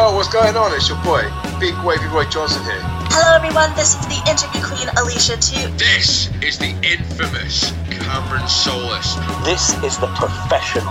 Yo, what's going on? It's your boy, Big Wavy Roy Johnson here. Hello everyone, this is the intricate queen, Alicia Two. This is the infamous Cameron Solus. This is the professional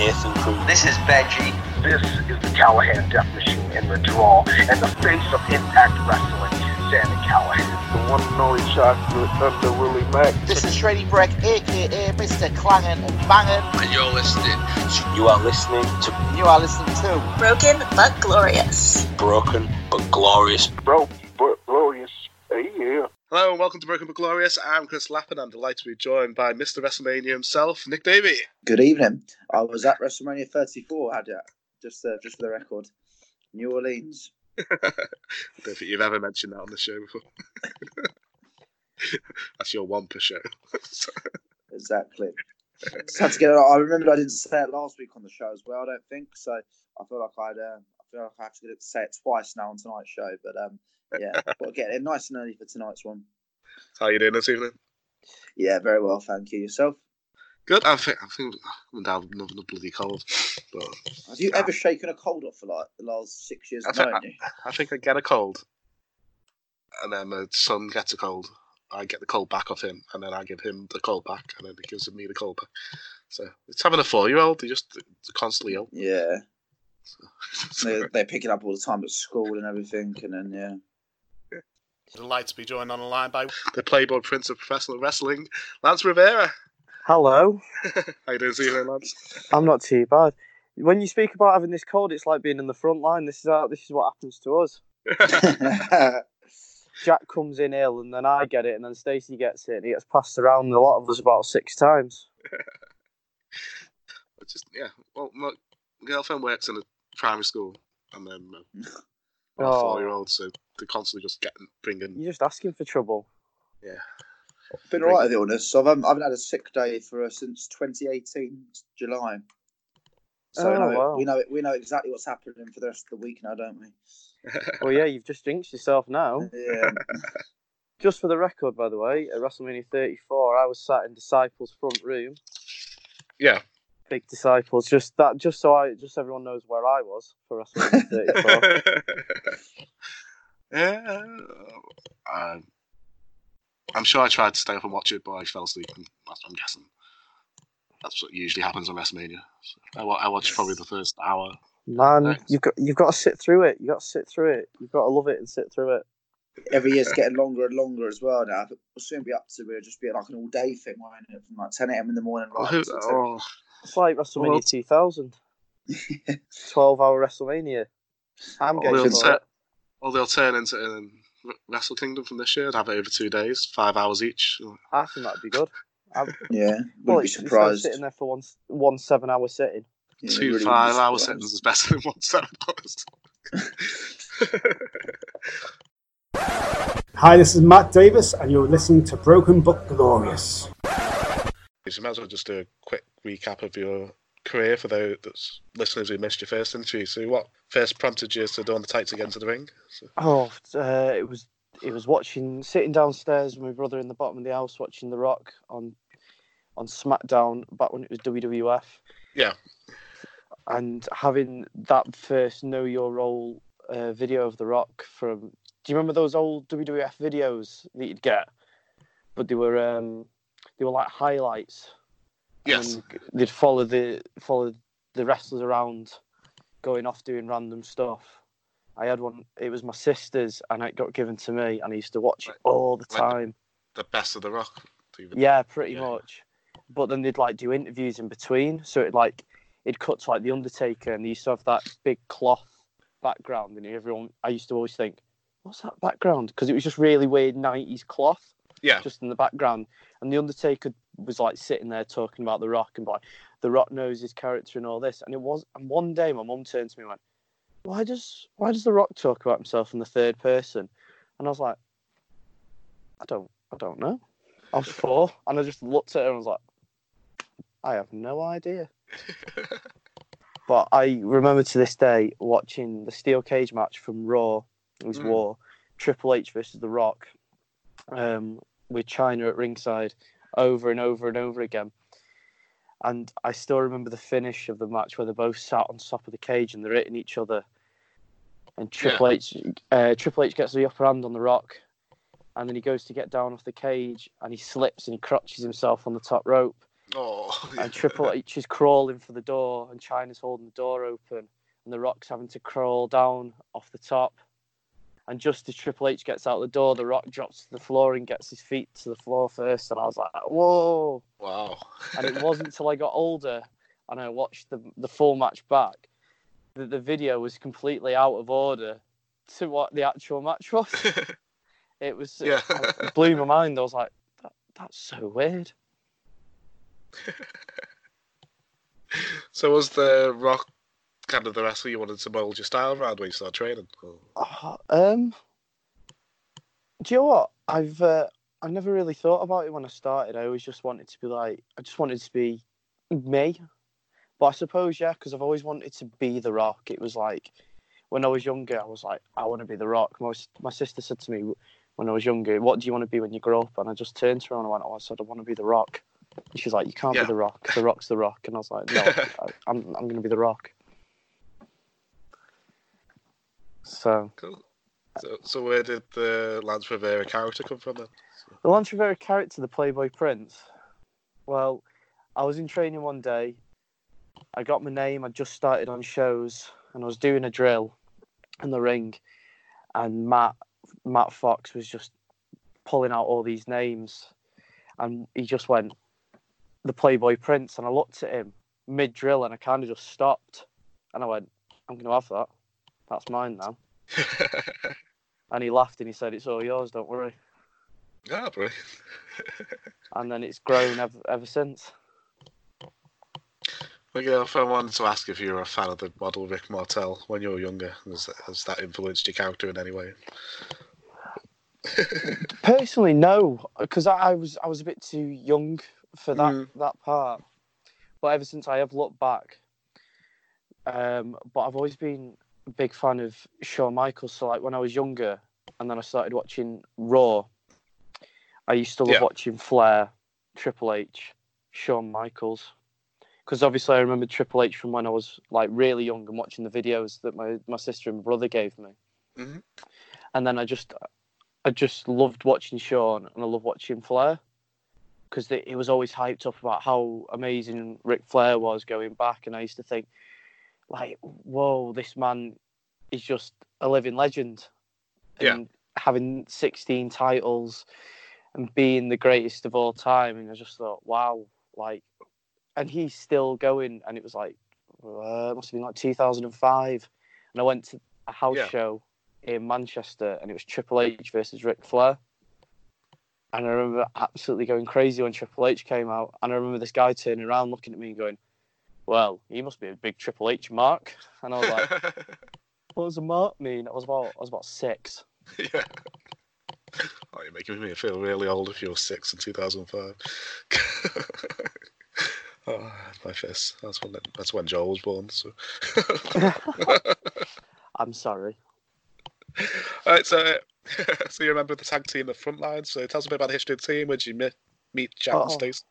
Nathan Cruz. This is Benji. This is the Callahan Death Machine in the draw, and the face of Impact Wrestling, Sandy Callahan. The one and only shot under Willie Mack. This is Shady Breck, aka Mr. Clangin' and Bangin'. And you're listening to... You are listening to... Broken But Glorious. Broken But Glorious. Broken But Glorious. Hey, yeah. Hello and welcome to Broken But Glorious. I'm Chris Lappin. I'm delighted to be joined by Mr. WrestleMania himself, Nick Davey. Good evening. I was at WrestleMania 34, just for the record. New Orleans. I don't think you've ever mentioned that on the show before. That's your one per show. Exactly. Just had to get it out. I remembered I didn't say it last week on the show as well, I don't think. So I feel like I have to say it twice now on tonight's show. But yeah, got to get it nice and early for tonight's one. How are you doing this evening? Yeah, very well, thank you. Yourself? Good. I think I'm down with another bloody cold. But, have you ever shaken a cold off for like the last 6 years? I think I get a cold, and then my son gets a cold. I get the cold back off him, and then I give him the cold back, and then he gives me the cold back. So it's having a 4-year-old. They're just constantly ill. Yeah. So. They pick it up all the time at school and everything, and then yeah. Delighted to be joined on the line by the Playboy Prince of Professional Wrestling, Lance Revera. Hello. How you doing, Zealand, lads? I'm not too bad. When you speak about having this cold, it's like being in the front line. This is what happens to us. Jack comes in ill, and then I get it, and then Stacey gets it, and he gets passed around a lot of us about 6 times. Well, my girlfriend works in a primary school, and then a 4-year-old, so they're constantly just bringing. You're just asking for trouble. Yeah. I've been alright with illness. So I haven't had a sick day for since 2018 July. So we know exactly what's happening for the rest of the week now, don't we? Well, yeah, you've just jinxed yourself now. Yeah. Just for the record, by the way, at WrestleMania 34, I was sat in Disciples' front room. Yeah. Big Disciples. Just so everyone knows where I was for WrestleMania 34. Yeah. I'm sure I tried to stay up and watch it, but I fell asleep. And I'm guessing that's what usually happens on WrestleMania. So I watched probably the first hour. Man, you've got to sit through it. You've got to sit through it. You've got to love it and sit through it. Every year it's getting longer and longer as well now. We'll soon be up to it. It'll just be like an all-day thing, won't it? From like 10 a.m. in the morning. Right. It's like WrestleMania 2000. 12-hour WrestleMania. I'm getting it. Or they'll turn into... Wrestle Kingdom from this year. I'd have it over 2 days, 5 hours each. I think that'd be good. Wouldn't be surprised. Sitting there for one 7-hour sitting. Yeah, 2 5-hour sittings is better than 1 7 hours. Hi, this is Matt Davis, and you're listening to Broken But Glorious. You might as well just do a quick recap of your career for those listeners who missed your first interview. So what first prompted you to don the tights again to the ring? So. It was sitting downstairs with my brother in the bottom of the house watching The Rock on SmackDown back when it was WWF. Yeah. And having that first Know Your Role video of The Rock from... Do you remember those old WWF videos that you'd get? But they were like highlights. Yes. They'd follow the wrestlers around, going off doing random stuff. I had one. It was my sister's, and it got given to me. And I used to watch it all the time. The best of The Rock. Yeah, pretty much. But then they'd like do interviews in between, so it'd cut to like the Undertaker, and they used to have that big cloth background. And everyone, I used to always think, "What's that background?" Because it was just really weird '90s cloth. Yeah. Just in the background, and the Undertaker was like sitting there talking about The Rock and like The Rock knows his character and all this. And it was. And one day, my mum turned to me and went, "Why does The Rock talk about himself in the third person?" And I was like, "I don't know." I was 4, and I just looked at her and was like, "I have no idea." But I remember to this day watching the steel cage match from Raw. It was War, Triple H versus The Rock. With China at ringside over and over and over again. And I still remember the finish of the match where they both sat on top of the cage and they're hitting each other. and Triple H gets the upper hand on The Rock, and then he goes to get down off the cage, and he slips and he crotches himself on the top rope. Oh, yeah. And Triple H is crawling for the door, and China's holding the door open, and The Rock's having to crawl down off the top. And just as Triple H gets out the door, The Rock drops to the floor and gets his feet to the floor first. And I was like, whoa. Wow. And it wasn't until I got older and I watched the full match back that the video was completely out of order to what the actual match was. It was, yeah. It blew my mind. I was like, that's so weird. So was The Rock kind of the wrestler you wanted to mould your style around when you started training? Do you know what? I've never really thought about it when I started. I always just wanted to be like, I just wanted to be me. But I suppose, yeah, because I've always wanted to be The Rock. It was like, when I was younger, I was like, I want to be The Rock. My sister said to me when I was younger, what do you want to be when you grow up? And I just turned to her and I went, oh, I said, I want to be The Rock. And she's like, you can't be The Rock. The Rock's The Rock. And I was like, no, I'm going to be The Rock. So, cool. So where did the Lance Revera character come from then? The Lance Revera character, the Playboy Prince. Well, I was in training one day. I got my name. I just started on shows, and I was doing a drill in the ring, and Matt Fox was just pulling out all these names, and he just went, the Playboy Prince, and I looked at him mid-drill, and I kind of just stopped, and I went, I'm going to have that. That's mine now. And he laughed and he said, it's all yours, don't worry. Yeah, brilliant. And then it's grown ever since. Well, yeah, I wanted to ask if you were a fan of the model Rick Martel when you were younger. Has that influenced your character in any way? Personally, no, because I was a bit too young for that part. But ever since I have looked back, but I've always been a big fan of Shawn Michaels. So like when I was younger, and then I started watching Raw, I used to love watching Flair, Triple H, Shawn Michaels, because obviously I remember Triple H from when I was like really young and watching the videos that my sister and brother gave me. Mm-hmm. And then I just loved watching Shawn, and I loved watching Flair, because it was always hyped up about how amazing Ric Flair was going back, and I used to think, like, whoa, this man is just a living legend. And having 16 titles and being the greatest of all time. And I just thought, wow, like, and he's still going. And it was like, it must have been like 2005. And I went to a house show in Manchester, and it was Triple H versus Ric Flair. And I remember absolutely going crazy when Triple H came out. And I remember this guy turning around looking at me and going, well, he must be a big Triple H mark. And I was like, what does a mark mean? I was about 6. Yeah. Oh, you're making me feel really old if you're 6 in 2005. Oh, my fist. That's when Joel was born, so. I'm sorry. All right, so you remember the tag team at Frontline, so tell us a bit about the history of the team. Where did you meet Jack and Stacey?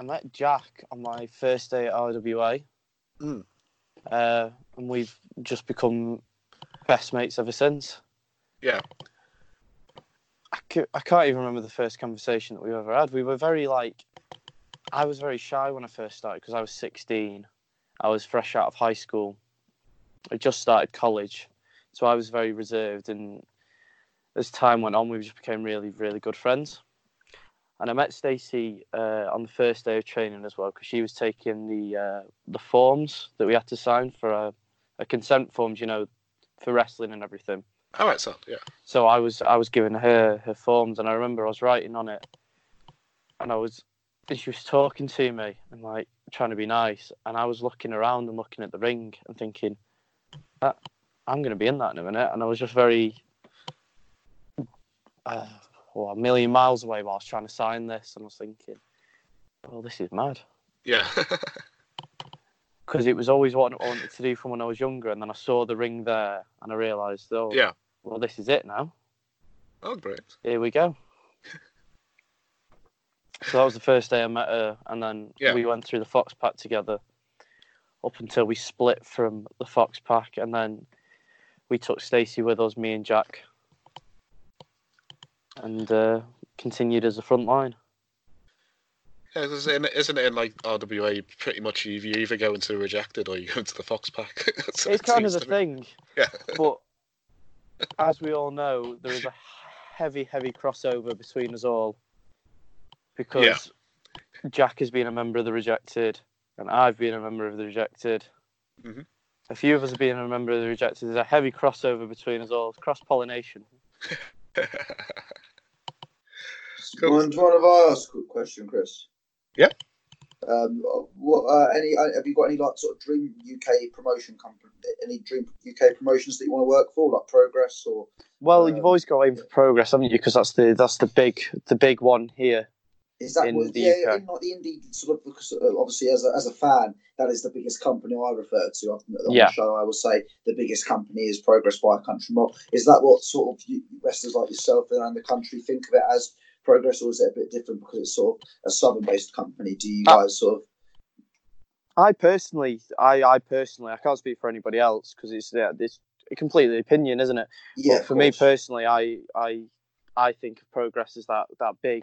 I met Jack on my first day at RWA, and we've just become best mates ever since. Yeah. I can't even remember the first conversation that we ever had. We were very, like, I was very shy when I first started because I was 16. I was fresh out of high school. I just started college, so I was very reserved, and as time went on, we just became really, really good friends. And I met Stacey on the first day of training as well, because she was taking the forms that we had to sign for a consent forms, you know, for wrestling and everything. All right, so yeah. So I was giving her forms, and I remember I was writing on it, and she was talking to me and like trying to be nice, and I was looking around and looking at the ring and thinking, I'm going to be in that in a minute, and I was just very. A million miles away while I was trying to sign this, and I was thinking, well, this is mad. Yeah. Because it was always what I wanted to do from when I was younger, and then I saw the ring there, and I realised, well, this is it now. Oh, great. Here we go. So that was the first day I met her, and then we went through the Fox pack together up until we split from the Fox pack, and then we took Stacey with us, me and Jack, and continued as a Frontline. Yeah, isn't it in like RWA pretty much you either go into Rejected or you go into the Fox pack? It's kind of a thing. Yeah. But as we all know, there is a heavy crossover between us all because Jack has been a member of the Rejected and I've been a member of the Rejected. Mm-hmm. A few of us have been a member of the Rejected. There's a heavy crossover between us all. Cross-pollination. Cool. And one of our quick question, Chris. Yeah. Have you got any like sort of dream UK promotion company? Any dream UK promotions that you want to work for, like Progress or? Well, you've always got aim for Progress, haven't you? Because that's the big one here. Is that in the UK? Not the indie sort of, because obviously as a fan, that is the biggest company I refer to on the show. I will say the biggest company is Progress by a country mile. Is that what sort of you, wrestlers like yourself around the country think of it as? Progress, or is it a bit different because it's sort of a southern-based company? Do you guys sort of? I personally, I can't speak for anybody else because it's completely opinion, isn't it? Yeah. But for me personally, I think of Progress as that big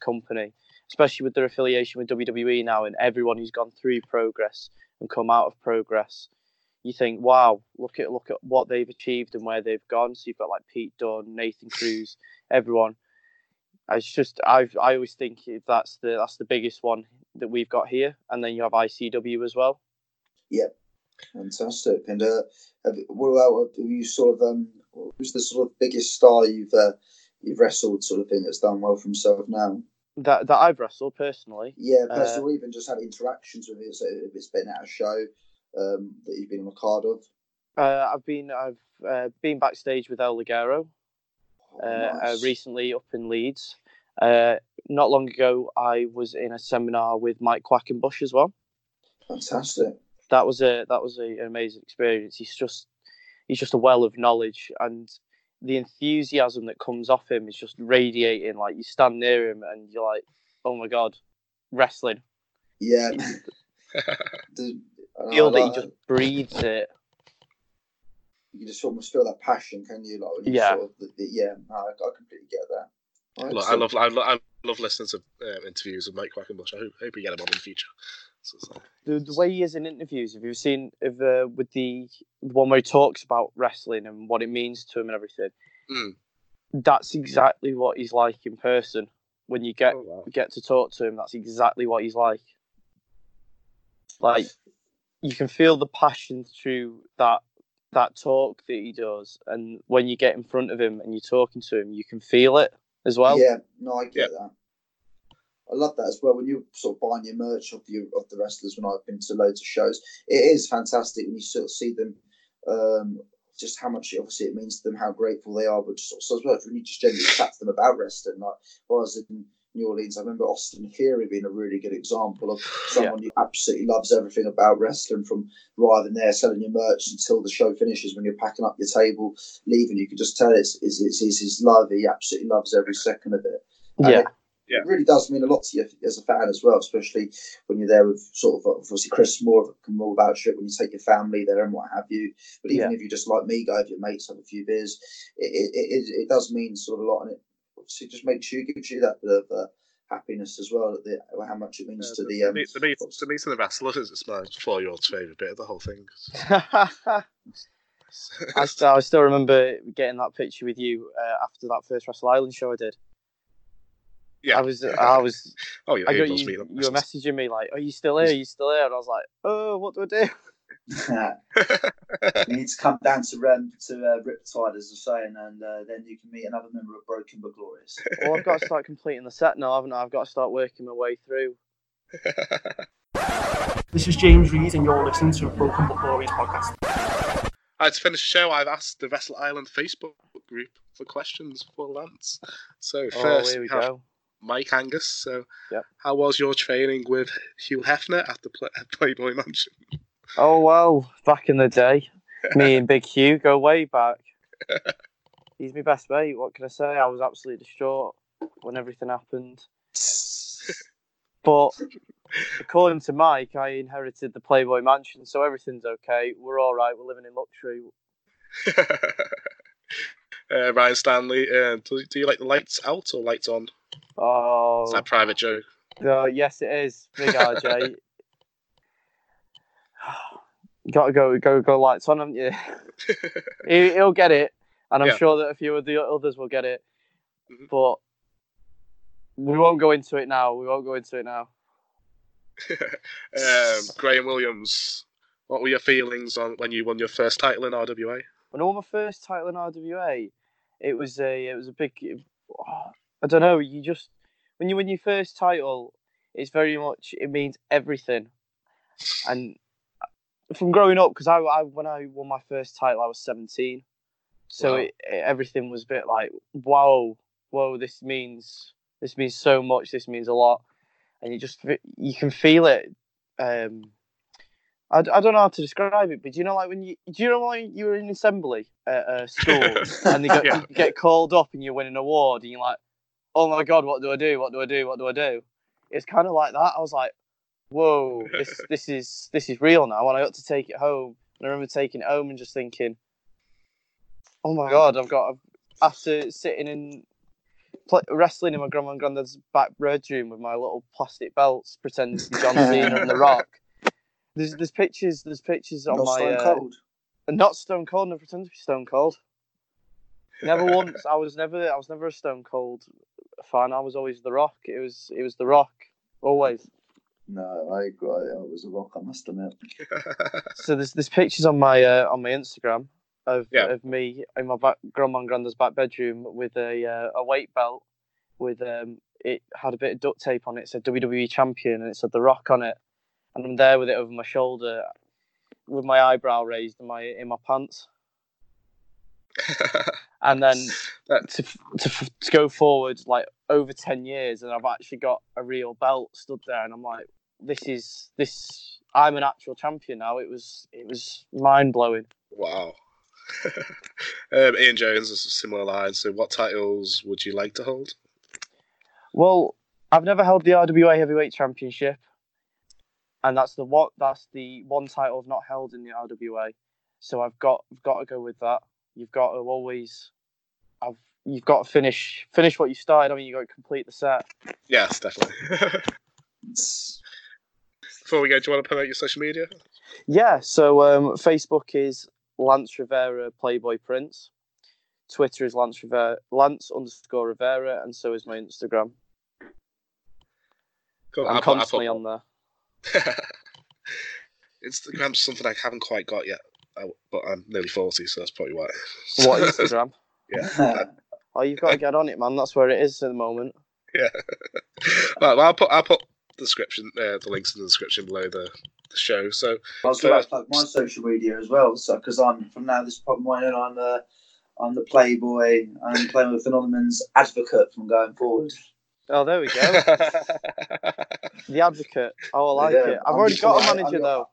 company, especially with their affiliation with WWE now, and everyone who's gone through Progress and come out of Progress. You think, wow, look at what they've achieved and where they've gone. So you've got like Pete Dunne, Nathan Cruz, everyone. It's just I always think that's the biggest one that we've got here, and then you have ICW as well. Yeah, fantastic. And what about you? Sort of who's the sort of biggest star you've wrestled, sort of thing that's done well for himself now? That I've wrestled personally. Yeah, personally, even just had interactions with it. So if it's been at a show that you've been on a card of. I've been backstage with El Ligero. Nice. Recently up in Leeds. Not long ago, I was in a seminar with Mike Quackenbush as well. Fantastic. That was an amazing experience. He's just a well of knowledge, and the enthusiasm that comes off him is just radiating. Like you stand near him and you're like, oh my God, wrestling. Yeah. He just breathes it. You just almost feel that passion, can you? Like, when you I completely get that. Look, I love listening to interviews with Mike Quackenbush. I hope we get him on in the future. So. The way he is in interviews, have you seen with the one where he talks about wrestling and what it means to him and everything? Mm. That's exactly what he's like in person. When you get to talk to him, that's exactly what he's like. Like you can feel the passion through that talk that he does, and when you get in front of him and you're talking to him, you can feel it as well. Yeah, no, I get that. I love that as well. When you're sort of buying your merch of the wrestlers, when I've been to loads of shows, it is fantastic when you sort of see them, just how much obviously it means to them, how grateful they are, but just also as well when you just generally chat to them about wrestling. Like when I was in New Orleans, I remember Austin Theory being a really good example of someone who absolutely loves everything about wrestling, from rather than there selling your merch until the show finishes when you're packing up your table, leaving. You can just tell it's his love. He absolutely loves every second of it. And it really does mean a lot to you as a fan as well, especially when you're there with sort of obviously Chris more about shit when you take your family there and what have you. But even if you just like me, go with your mates, have a few beers, it does mean sort of a lot, and it obviously just makes you, gives you that bit of happiness as well, how much it means to the... to me, to the wrestlers, it's my 4-year-old's favourite bit of the whole thing. I still remember getting that picture with you after that first Wrestle Island show I did. Yeah. I was oh, I got you were messaging me like, are you still here? Are you still here? And I was like, oh, what do I do? You need to come down to Riptide, as I say, and then you can meet another member of Broken But Glorious. Well, I've got to start completing the set now, haven't I? I've got to start working my way through. This is James Reed, and you're listening to Broken But Glorious podcast. All right, to finish the show, I've asked the Wrestle Island Facebook group for questions for Lance. So first, here we go. Mike Angus. How was your training with Hugh Hefner at the Playboy Mansion? Oh, well, back in the day, me and Big Hugh go way back. He's my best mate, what can I say? I was absolutely distraught when everything happened. But according to Mike, I inherited the Playboy Mansion, so everything's okay. We're all right, we're living in luxury. Ryan Stanley, do you like the lights out or lights on? Oh, it's that private joke. Yes, it is. Big RJ. You gotta go lights on, haven't you? He'll get it, and I'm sure that a few of the others will get it. Mm-hmm. But we won't go into it now. Graham Williams, what were your feelings on when you won your first title in RWA? When I won my first title in RWA, it was a big. I don't know. You just when you win your first title, it's very much it means everything. And from growing up, because I when I won my first title, I was 17, so wow. Everything was a bit like whoa, this means so much, this means a lot, and you can feel it. I don't know how to describe it, but do you know when you were in assembly at school and you get called up and you win an award and you're like, oh my god, what do I do? It's kind of like that. I was like, whoa, this is real now. And I got to take it home, and I remember taking it home and just thinking, oh my god, after sitting in wrestling in my grandma and granddad's back bedroom with my little plastic belts, pretending to be John Cena and The Rock. There's pictures on my not Stone Cold, never pretend to be Stone Cold. Never once. I was never a Stone Cold fan. I was always The Rock. It was The Rock always. No, I agree. It was a rock, I must admit. So there's pictures on my Instagram of me in my grandma and granddad's back bedroom with a weight belt with it had a bit of duct tape on it. It said WWE Champion and it said The Rock on it, and I'm there with it over my shoulder, with my eyebrow raised and in my pants. And then to go forward like over 10 years, and I've actually got a real belt stood there, and I'm like, this is I'm an actual champion now. It was mind blowing. Wow. Ian Jones has a similar line. So, what titles would you like to hold? Well, I've never held the RWA Heavyweight Championship, and that's the one title I've not held in the RWA. So I've got to go with that. You've got to always, you've got to finish what you started. I mean, you've got to complete the set. Yes, definitely. Before we go, do you want to promote your social media? Yeah, so Facebook is Lance Revera Playboy Prince. Twitter is Lance_Revera, and so is my Instagram. Cool. I'm constantly on there. Instagram's something I haven't quite got yet. But I'm nearly 40, so that's probably why. What, Instagram? Yeah. Oh, you've got to get on it, man. That's where it is at the moment. Yeah. Well, I'll put the links in the description below the show. So I was going to plug my social media as well, because I'm from now this problem went in on the Playboy and Playboy Phenomenon's advocate from going forward. Oh, there we go. The advocate. Oh, I like it. I've already got a manager though.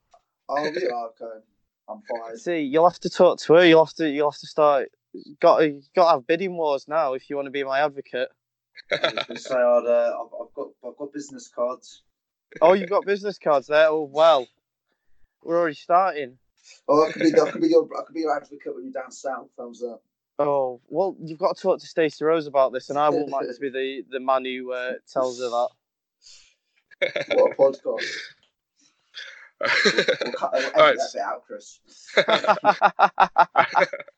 Oh, we are going. I'm fine. See, you'll have to talk to her. You'll have to start. Got to have bidding wars now if you want to be my advocate. So I've got business cards. Oh, you've got business cards there. Oh well, we're already starting. Oh, I could be your advocate when you're down south. Thumbs up. Oh well, you've got to talk to Stacey Rose about this, and I won't like to be the man who tells her that. What a podcast. We'll cut that bit out, Chris.